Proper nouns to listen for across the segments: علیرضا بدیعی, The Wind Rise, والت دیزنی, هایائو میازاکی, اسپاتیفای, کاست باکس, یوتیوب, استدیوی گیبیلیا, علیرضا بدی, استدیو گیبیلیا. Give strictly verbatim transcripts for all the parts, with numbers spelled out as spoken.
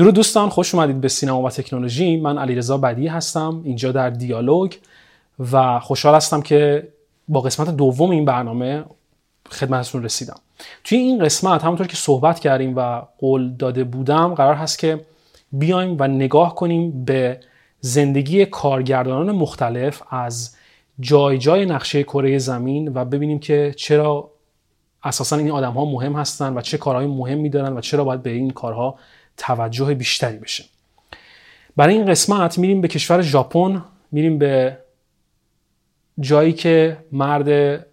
درود دوستان، خوش اومدید به سینما و تکنولوژی. من علیرضا بدی هستم اینجا در دیالوگ و خوشحال هستم که با قسمت دوم این برنامه خدمتتون رسیدم. توی این قسمت همونطور که صحبت کردیم و قول داده بودم قرار هست که بیایم و نگاه کنیم به زندگی کارگردانان مختلف از جای جای نقشه کره زمین و ببینیم که چرا اساساً این آدم‌ها مهم هستن و چه کارهای مهمی دارن و چرا باید به این کارها توجه بیشتری بشه. برای این قسمت میریم به کشور ژاپن، میریم به جایی که مرد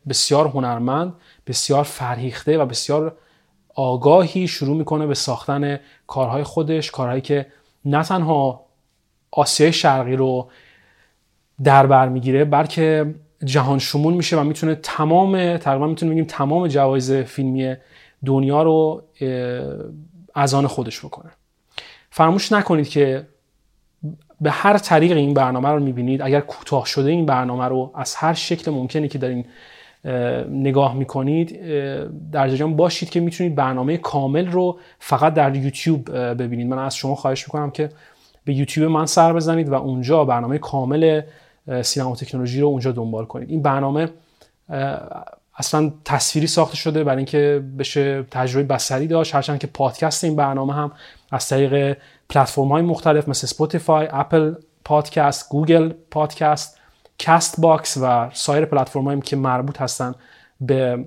بسیار هنرمند، بسیار فرهیخته و بسیار آگاهی شروع میکنه به ساختن کارهای خودش، کارهایی که نه تنها آسیای شرقی رو دربر میگیره بلکه جهان شمول میشه و میتونه تمام تقریبا میتونه بگیم تمام جوایز فیلمی دنیا رو از آن خودش بکنه. فراموش نکنید که به هر طریق این برنامه رو میبینید، اگر کوتاه شده این برنامه رو از هر شکل ممکنی که دارین نگاه میکنید در جریان باشید که میتونید برنامه کامل رو فقط در یوتیوب ببینید. من از شما خواهش میکنم که به یوتیوب من سر بزنید و اونجا برنامه کامل سینما و تکنولوژی رو اونجا دنبال کنید. این برنامه اصلا تصویری ساخته شده برای اینکه بشه تجربه بصری داشت، هرچند که پادکست این برنامه هم از طریق پلتفرم‌های مختلف مثل اسپاتیفای، اپل پادکست، گوگل پادکست، کاست باکس و سایر پلتفرم‌هایی که مربوط هستن به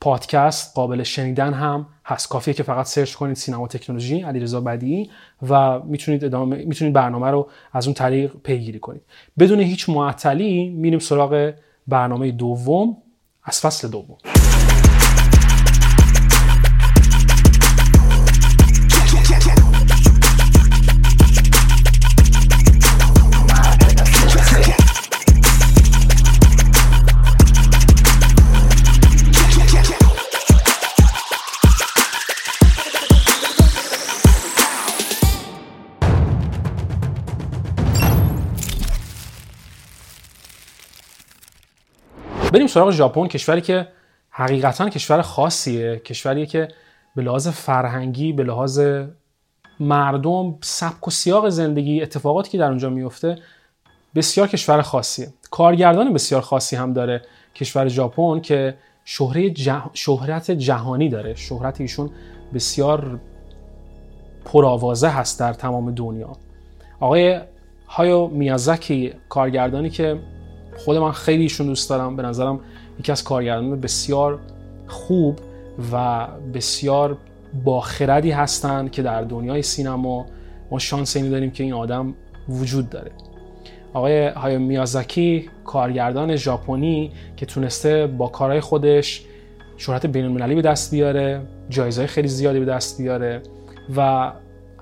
پادکست قابل شنیدن هم هست. کافیه که فقط سرچ کنید سینما تکنولوژی علیرضا بدیعی و میتونید ادامه میتونید برنامه رو از اون طریق پیگیری کنید. بدون هیچ معطلی میریم سراغ برنامه دوم از فصل دوم. بریم سراغ ژاپن، کشوری که حقیقتاً کشور خاصیه، کشوریه که به لحاظ فرهنگی، به لحاظ مردم، سبک و سیاق زندگی، اتفاقاتی که در اونجا میفته بسیار کشور خاصیه. کارگردان بسیار خاصی هم داره کشور ژاپن که شهره جه... شهرت جهانی داره. شهرت ایشون بسیار پرآوازه هست در تمام دنیا. آقای هایائو میازاکی، کارگردانی که خود من خیلی ایشون دوست دارم، به نظرم یکی از کارگردانان بسیار خوب و بسیار باخردی هستن که در دنیای سینما ما شانس اینو داریم که این آدم وجود داره. آقای هایائو میازاکی، کارگردان ژاپنی که تونسته با کارهای خودش شهرت بین‌المللی به دست بیاره، جایزهای خیلی زیادی به دست بیاره و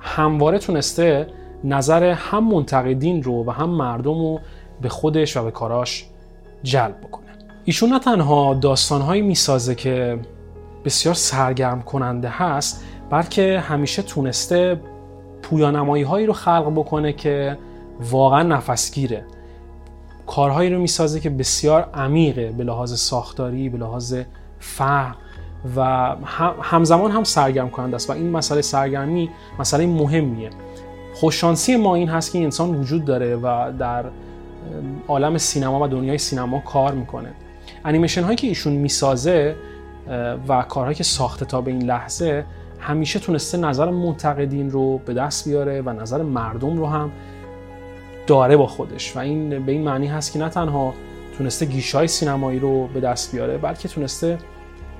همواره تونسته نظر هم منتقدین رو و هم مردم رو به خودش و به کاراش جلب بکنه. ایشون نه تنها داستانهایی میسازه که بسیار سرگرم کننده هست بلکه همیشه تونسته پویانمایی هایی رو خلق بکنه که واقعا نفسگیره. کارهایی رو میسازه که بسیار عمیقه به لحاظ ساختاری، به لحاظ فهم و همزمان هم سرگرم کننده است و این مسئله سرگرمی مسئله مهمیه. خوششانسی ما این هست که این انسان وجود داره و در عالم سینما و دنیای سینما کار میکنه. انیمیشن هایی که ایشون میسازه و کارهایی که ساخته تا به این لحظه همیشه تونسته نظر منتقدین رو به دست بیاره و نظر مردم رو هم داره با خودش و این به این معنی هست که نه تنها تونسته گیشای سینمایی رو به دست بیاره بلکه تونسته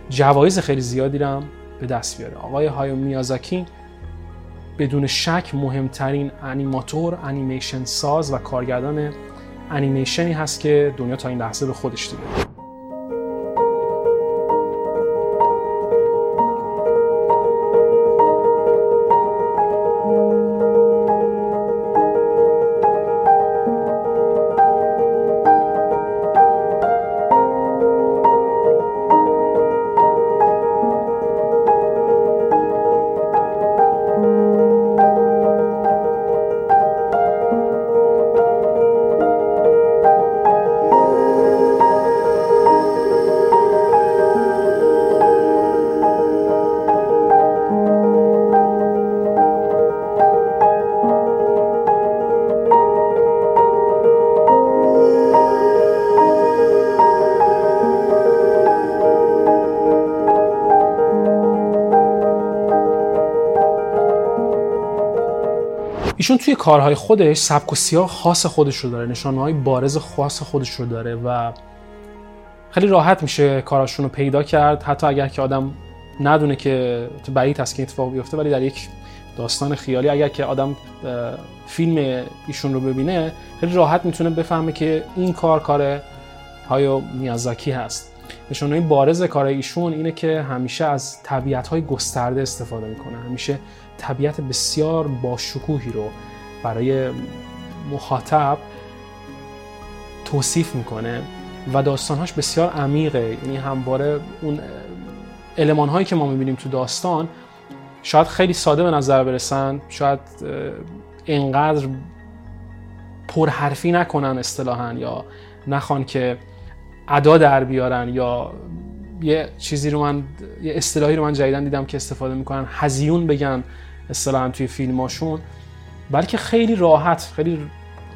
جوایز خیلی زیادی رو هم به دست بیاره. آقای هایائو میازاکی بدون شک مهمترین انیماتور، انیمیشن ساز و کارگردان انیمیشنی هست که دنیا تا این لحظه به خودش دیده. ایشون توی کارهای خودش سبک و سیاق خاص خودش رو داره، نشانه‌های بارز خاص خودش رو داره و خیلی راحت میشه کاراشون رو پیدا کرد، حتی اگر که آدم ندونه که بعید هست که اتفاق بیفته، ولی در یک داستان خیالی اگر که آدم فیلم ایشون رو ببینه خیلی راحت میتونه بفهمه که این کار کار هایائو میازاکی هست. نشانه‌های بارز کار ایشون اینه که همیشه از طبیعت‌های گسترده استفاده میکنه، همیشه طبیعت بسیار باشکوهی رو برای مخاطب توصیف میکنه و داستانهاش بسیار عمیقه، یعنی همواره اون المان‌هایی که ما می‌بینیم تو داستان شاید خیلی ساده به نظر برسن، شاید اینقدر پرحرفی نکنن اصطلاحاً یا نخوان که ادا در بیارن، یا یه چیزی رو من یه اصطلاحی رو من جدیداً دیدم که استفاده میکنن هزیون بگن اصطلاحاً توی فیلماشون، بلکه خیلی راحت خیلی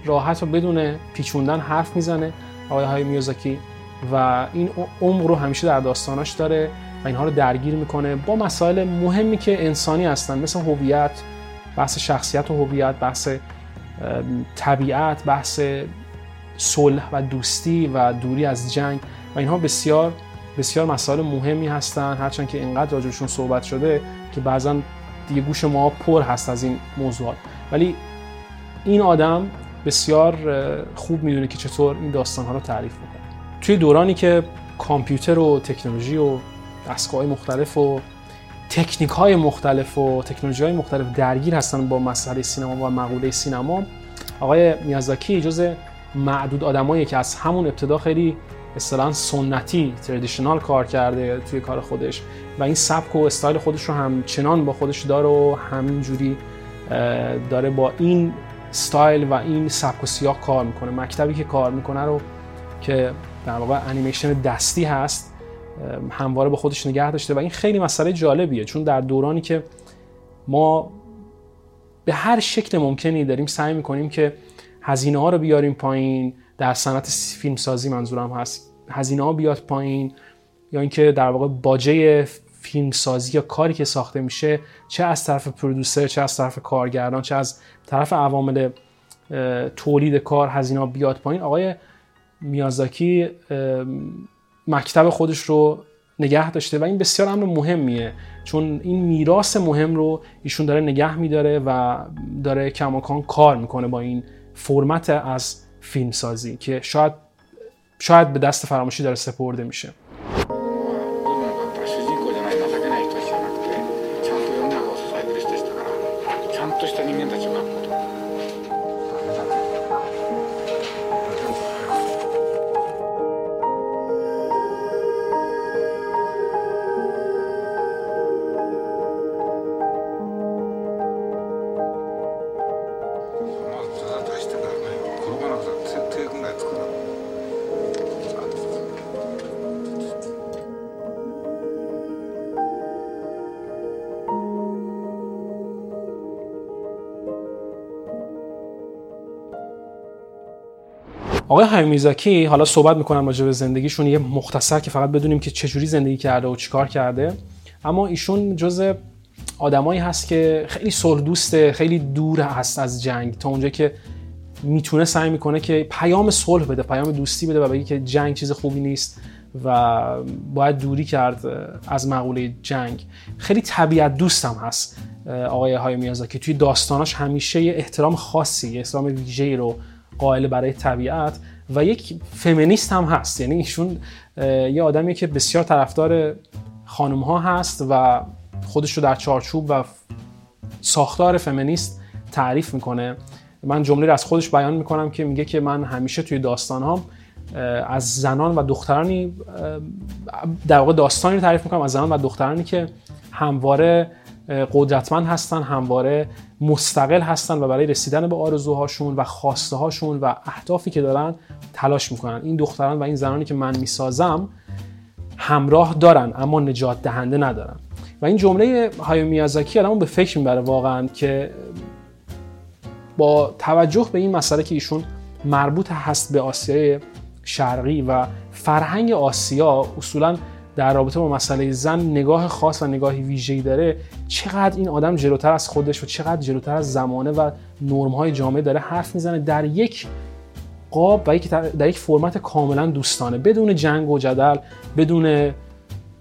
راحت و بدون پیچوندن حرف میزنه آقای هایائو میازاکی و این عمق رو همیشه در داستاناش داره و اینها رو درگیر میکنه با مسائل مهمی که انسانی هستن، مثل هویت، بحث شخصیت و هویت، بحث طبیعت، بحث صلح و دوستی و دوری از جنگ و اینها بسیار بسیار مسائل مهمی هستن، هرچند که اینقدر راجعشون صحبت شده که بعضا دیگه گوش ما پر هست از این موضوعات، ولی این آدم بسیار خوب میدونه که چطور این داستانها رو تعریف بکنه. توی دورانی که کامپیوتر و تکنولوژی و دستگاه‌های مختلف و تکنیک‌های مختلف و تکنولوژی‌های مختلف درگیر هستن با مسئله سینما و مقوله سینما، آقای میازاکی جز معدود آدمایی که از همون ابتدا خیلی اصطلاحاً سنتی تردیشنال کار کرده توی کار خودش و این سبک و استایل خودش رو همچنان با خودش داره و همینجوری داره با این استایل و این سبک و سیاق کار میکنه. مکتبی که کار میکنه رو که در واقع انیمیشن دستی هست همواره به خودش نگه داشته و این خیلی مسئله جالبیه، چون در دورانی که ما به هر شکل ممکنی داریم سعی میکنیم که هزینه ها رو بیاریم پایین، در صنعت فیلمسازی منظورم هست، هزینه ها بیاد پایین یا اینکه در واقع باجه فیلمسازی یا کاری که ساخته میشه چه از طرف پرودوسر، چه از طرف کارگردان، چه از طرف عوامل تولید کار هزینه ها بیاد پایین، آقای میازاکی مکتب خودش رو نگه داشته و این بسیار امر مهمیه، چون این میراث مهم رو ایشون داره نگه میداره و داره کماکان کار میکنه با این فرمت از فیلمسازی که شاید شاید به دست فراموشی داره سپرده میشه. آقای هایائو میازاکی حالا صحبت میکنم راجع به زندگیشون یه مختصر که فقط بدونیم که چجوری زندگی کرده و چیکار کرده، اما ایشون جزء آدمایی هست که خیلی صلح دوسته، خیلی دور هست از جنگ، تا اونجا که میتونه سعی میکنه که پیام صلح بده، پیام دوستی بده و بگه که جنگ چیز خوبی نیست و باید دوری کرد از مقوله جنگ. خیلی طبیعت دوست هم هست آقای هایائو میازاکی، توی داستاناش همیشه یه احترام خاصی، احترام ویژه‌ای رو قائل برای طبیعت و یک فمینیست هم هست، یعنی ایشون یه آدمیه که بسیار طرفدار خانم ها هست و خودش رو در چارچوب و ساختار فمینیست تعریف میکنه. من جمله رو از خودش بیان میکنم که میگه که من همیشه توی داستان هام از زنان و دخترانی در واقع داستانی رو تعریف میکنم از زنان و دخترانی که همواره قدرتمند هستن، همواره مستقل هستن و برای رسیدن به آرزوهاشون و خواسته هاشون و اهدافی که دارن تلاش میکنن. این دختران و این زنانی که من میسازم همراه دارن اما نجات دهنده ندارن و این جمله هایائو میازاکی الان به فکر میبره واقعا که با توجه به این مسئله که ایشون مربوط هست به آسیای شرقی و فرهنگ آسیا اصولاً در رابطه با مسئله زن نگاه خاص و نگاهی ویژه‌ای داره، چقدر این آدم جلوتر از خودش و چقدر جلوتر از زمانه و نرم‌های جامعه داره حرف میزنه در یک قاب و در یک فرمت کاملا دوستانه، بدون جنگ و جدل، بدون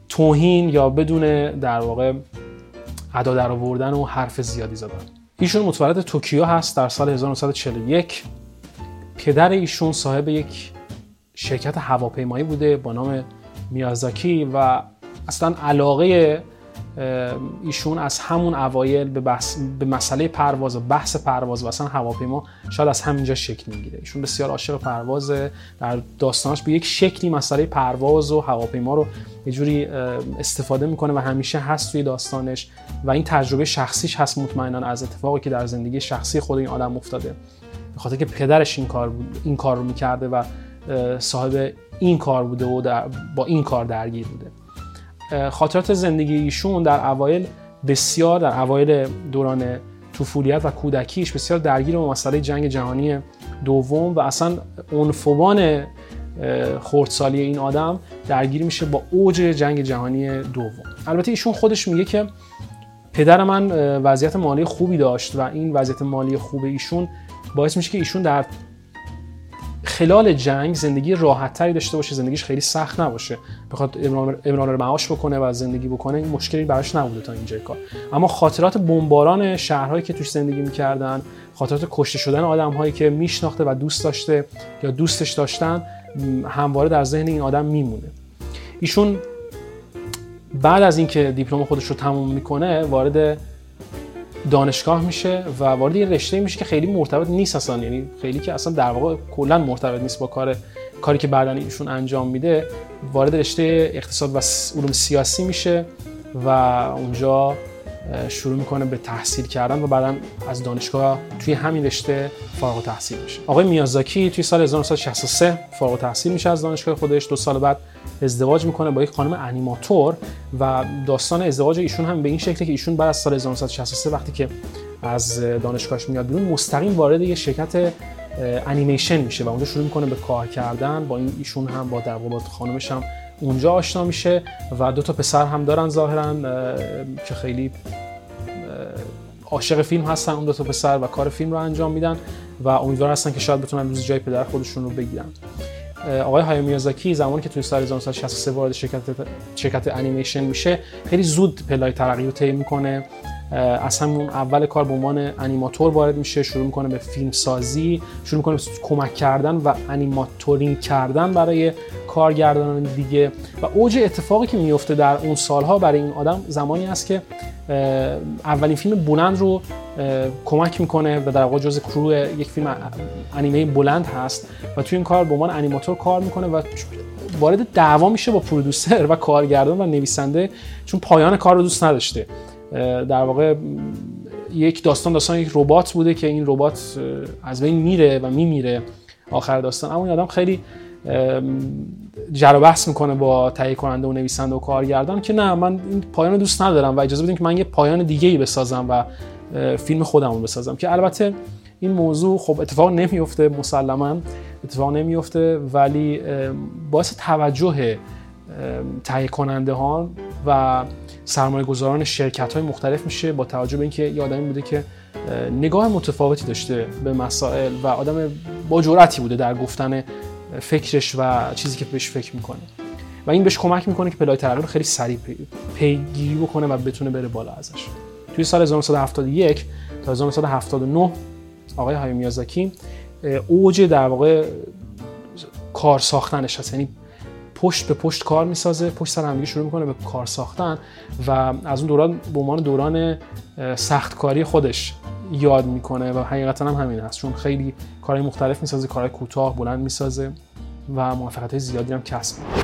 توهین یا بدون در واقع ادا در آوردن و حرف زیادی زدن. ایشون متولد توکیو هست در سال هزار و نهصد و چهل و یک. پدر ایشون صاحب یک شرکت هواپیمایی بوده با نام میازاکی و اصلا علاقه ایشون از همون اوایل به بحث به مسئله پرواز و بحث پرواز و اصلا هواپیما شاید از همینجا شکل میگیره. ایشون بسیار عاشق پروازه، در داستانش به یک شکلی مسئله پرواز و هواپیما رو یه جوری استفاده میکنه و همیشه هست توی داستانش و این تجربه شخصیش هست مطمئناً از اتفاقی که در زندگی شخصی خود این آدم افتاده، به خاطر که پدرش این کار بود، این کار رو میکرده و صاحب این کار بوده و در با این کار درگیر بوده. خاطرات زندگی ایشون در اوایل بسیار در اوایل دوران طفولیت و کودکیش بسیار درگیر با مسئله جنگ جهانی دوم و اصلا عنفوان خردسالی این آدم درگیر میشه با اوج جنگ جهانی دوم. البته ایشون خودش میگه که پدر من وضعیت مالی خوبی داشت و این وضعیت مالی خوب ایشون باعث میشه که ایشون در خلال جنگ زندگی راحت تری داشته باشه، زندگیش خیلی سخت نباشه، بخواد امرار معاش بکنه و زندگی بکنه، این مشکلی براش نبوده تا اینجای کار. اما خاطرات بمباران شهرهایی که توش زندگی میکردن، خاطرات کشته شدن آدمهایی که میشناخته و دوست داشته یا دوستش داشتن همواره در ذهن این آدم میمونه. ایشون بعد از اینکه دیپلم خودش رو تموم میکنه وارد دانشگاه میشه و وارد یه رشته میشه که خیلی مرتبط نیست اصلا، یعنی خیلی که اصلا در واقع کلا مرتبط نیست با کار کاری که بعداً ایشون انجام میده. وارد رشته اقتصاد و علوم سیاسی میشه و اونجا شروع میکنه به تحصیل کردن و بعداً از دانشگاه توی همین رشته فارغ التحصیل میشه. آقای میازاکی توی سال هزار و نهصد و شصت و سه فارغ التحصیل میشه از دانشگاه خودش. دو سال بعد ازدواج میکنه با یک خانم انیماتور و داستان ازدواج ایشون هم به این شکلی که ایشون بعد از سال هزار و نهصد و شصت و سه وقتی که از دانشگاهش میاد بیرون مستقیم وارد یه شرکت انیمیشن میشه و اونجا شروع میکنه به کار کردن. با این ایشون هم با در واقع خانمش هم اونجا آشنا میشه و دو تا پسر هم دارن ظاهرا که خیلی عاشق فیلم هستن اون دو تا پسر و کار فیلم رو انجام میدن و امیدوار هستن که شاید بتونن روزی جای پدر خودشون رو بگیرن. آقای هایائو میازاکی زمانی که توی سال هزار و نهصد و شصت و سه وارد شرکت شرکت انیمیشن میشه خیلی زود پلای ترقی رو طی میکنه. از همون اول کار به عنوان انیماتور وارد میشه، شروع میکنه به فیلم سازی، شروع میکنه به کمک کردن و انیماتورینگ کردن برای کارگردانان دیگه و اوج اتفاقی که میفته در اون سالها برای این آدم زمانی است که اولین فیلم بلند رو کمک میکنه و در واقع جزء کرو یک فیلم انیمه بلند هست و توی این کار به عنوان انیماتور کار میکنه و وارد دعوا میشه با پرودوسر و کارگردان و نویسنده، چون پایان کار رو دوست نداشته. در واقع یک داستان داستان یک ربات بوده که این ربات از بین میره و میمیره آخر داستان، اما این آدم خیلی جر و بحث میکنه با تهیه کننده و نویسنده و کارگردان که نه من این پایان رو دوست ندارم و اجازه بدین که من یه پایان دیگه‌ای بسازم و فیلم خودمون بسازم، که البته این موضوع خب اتفاق نمیفته، مسلماً اتفاق نمیفته، ولی باعث توجه تهیه کننده ها و سرمایه گذاران شرکت های مختلف میشه با توجه به اینکه یه آدمی بوده که نگاه متفاوتی داشته به مسائل و آدم با جرأتی بوده در گفتن فکرش و چیزی که بهش فکر میکنه و این بهش کمک میکنه که پلای ترقی رو خیلی سریع پیگیری بکنه و بتونه بره بالا ازش. توی سال هزار و نهصد و هفتاد و یک تا هزار و نهصد و هفتاد و نه آقای هایائو میازاکی اوج در واقع کار ساختنش هست، یعنی پشت به پشت کار میسازه، پشت سر هم دیگه شروع میکنه به کار ساختن و از اون دوران به عنوان دوران سختکاری خودش یاد میکنه و حقیقتا هم همین هست، چون خیلی کارهای مختلف میسازه، کارهای کوتاه بلند میسازه و موفقیت های زیادی هم کسب میکنه.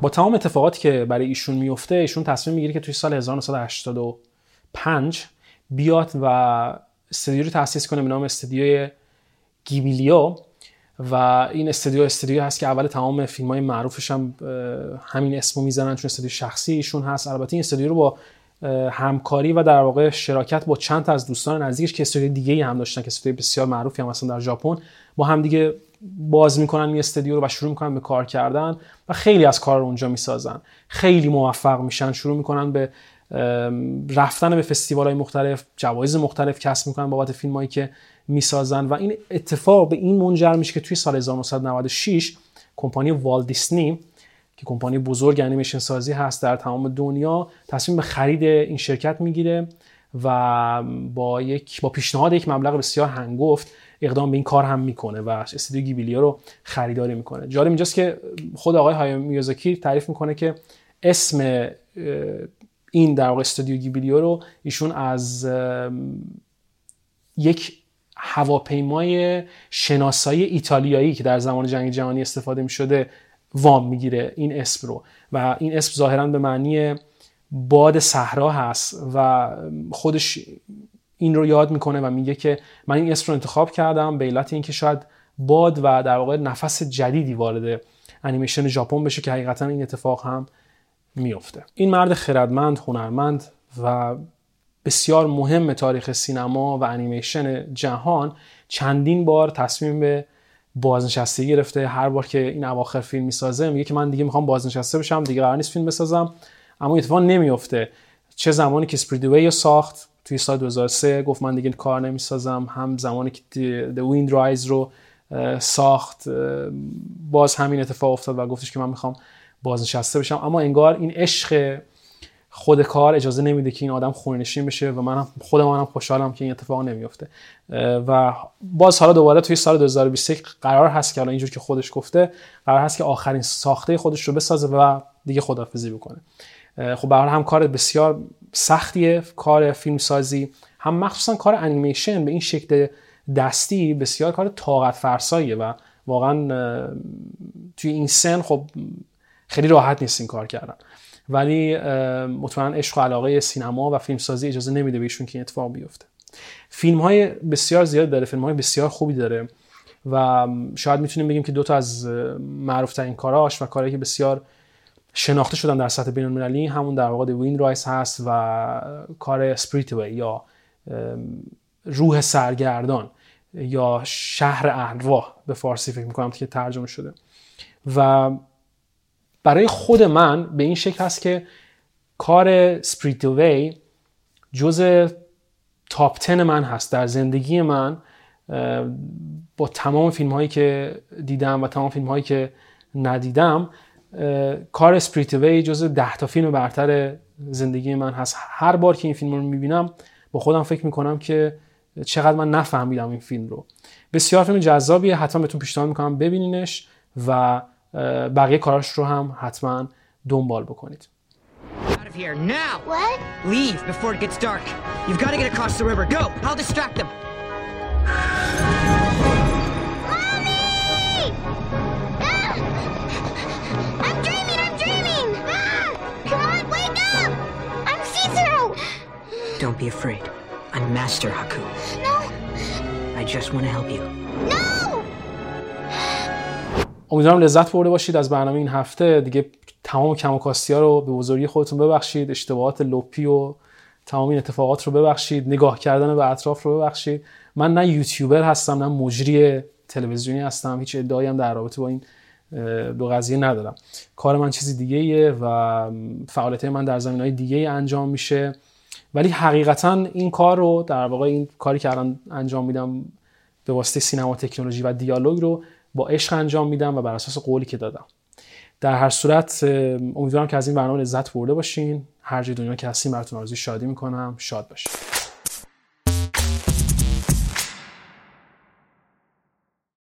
با تمام اتفاقاتی که برای ایشون میفته، ایشون تصمیم میگیره که توی سال هزار و نهصد و هشتاد و پنج بیاد و استدیو رو تأسیس کنه به نام استدیوی گیبیلیا. و این استدیو استدیو هست که اول تمام فیلم‌های معروفش هم همین اسمو میزنن، چون استدیو شخصی ایشون هست. البته این استدیو رو با همکاری و در واقع شراکت با چند تا از دوستان نزدیکش که استودیوی دیگه‌ای هم داشتن، که استودیوی بسیار معروفی هم مثلا در ژاپن، با هم دیگه باز میکنن این استودیو رو و شروع میکنن به کار کردن و خیلی از کار رو اونجا میسازن. خیلی موفق میشن، شروع میکنن به رفتن به فستیوال‌های مختلف، جوایز مختلف کسب میکنن بابت فیلمایی که میسازن. و این اتفاق به این منجر میشه که توی سال هزار و نهصد و نود و شش کمپانی والت دیزنی که کمپانی بزرگ انیمیشن سازی هست در تمام دنیا، تصمیم به خرید این شرکت میگیره و با یک با پیشنهاد یک مبلغ بسیار هنگفت اقدام به این کار هم میکنه و استدیو گیبیلیا رو خریداری میکنه. جالب اینجاست که خود آقای هایائو میازاکی تعریف میکنه که اسم این در واقع استودیو گیبیلیا رو ایشون از یک هواپیمای شناسایی ایتالیایی که در زمان جنگ جهانی استفاده میشده وام میگیره این اسم رو. و این اسم ظاهراً به معنی باد صحرا هست و خودش این رو یاد میکنه و میگه که من این اسم رو انتخاب کردم به علت اینکه شاید باد و در واقع نفس جدیدی وارد انیمیشن ژاپن بشه، که حقیقتاً این اتفاق هم میفته. این مرد خردمند، هنرمند و بسیار مهم تاریخ سینما و انیمیشن جهان چندین بار تصمیم به بازنشستگی گرفته. هر بار که این اواخر فیلم میسازه میگه که من دیگه میخوام بازنشسته بشم، دیگه قرار نیست فیلم بسازم، اما اتفاق نمیفته. چه زمانی که Spirited Away ساخت توی سال دو هزار و سه گفت من دیگه کار نمیسازم، هم زمانی که The Wind Rise رو ساخت باز همین اتفاق افتاد و گفتش که من میخوام بازنشسته بشم. اما انگار این عشق خود کار اجازه نمیده که این آدم خونه‌نشین بشه و من خودم هم خوشحالم که این اتفاق نمیفته. و باز حالا دوباره توی سال دو هزار و بیست و یک قرار هست که حالا اینجور که خودش گفته قرار هست که آخرین ساخته خودش رو بسازه و دیگه خداحافظی بکنه. خب به هر حال هم کار بسیار سختیه، کار فیلمسازی، هم مخصوصا کار انیمیشن به این شکل دستی بسیار کار طاقت فرساییه و واقعا توی این سن خب خیلی راحت نیست این کار کردن. ولی مطمئن عشق و علاقه سینما و فیلمسازی اجازه نمیده بهشون که این اتفاق بیفته. فیلم‌های بسیار زیاد داره، فیلم‌های بسیار خوبی داره و شاید میتونیم بگیم که دو تا از معروف‌ترین کاراش و کارهایی که بسیار شناخته شدن در سطح بین‌المللی همون در واقع The Wind Rise هست و کار Spirited Away یا روح سرگردان یا شهر ارواح به فارسی فکر می‌کنم که ترجمه شده. و برای خود من به این شکل هست که کار Spirited Away جزء تاپ ده من هست در زندگی من، با تمام فیلم هایی که دیدم و تمام فیلم هایی که ندیدم کار Spirited Away جزء ده تا فیلم برتر زندگی من هست. هر بار که این فیلم رو میبینم با خودم فکر میکنم که چقدر من نفهمیدم این فیلم رو. بسیار فیلم جذابیه، حتما بهتون پیشنهاد میکنم ببینینش و بقیه کاراش رو هم حتما دنبال بکنید. امیدوارم لذت برده باشید از برنامه این هفته. دیگه تمام کم و کاستی‌ها رو به بزرگی خودتون ببخشید، اشتباهات لپی و تمام این اتفاقات رو ببخشید، نگاه کردن به اطراف رو ببخشید. من نه یوتیوبر هستم نه مجری تلویزیونی هستم، هیچ ادعایی هم در رابطه با این دو قضیه ندارم. کار من چیز دیگه‌ایه و فعالیت‌های من در زمینه‌های دیگه‌ای انجام میشه، ولی حقیقتاً این کار رو در واقع این کاری که الان انجام میدم به واسطه سینما، تکنولوژی و دیالوگ رو با عشق انجام میدم و بر اساس قولی که دادم. در هر صورت امیدوارم که از این برنامه لذت برده باشین. هر جای دنیا که هستین براتون آرزوی شادی میکنم. شاد باشین.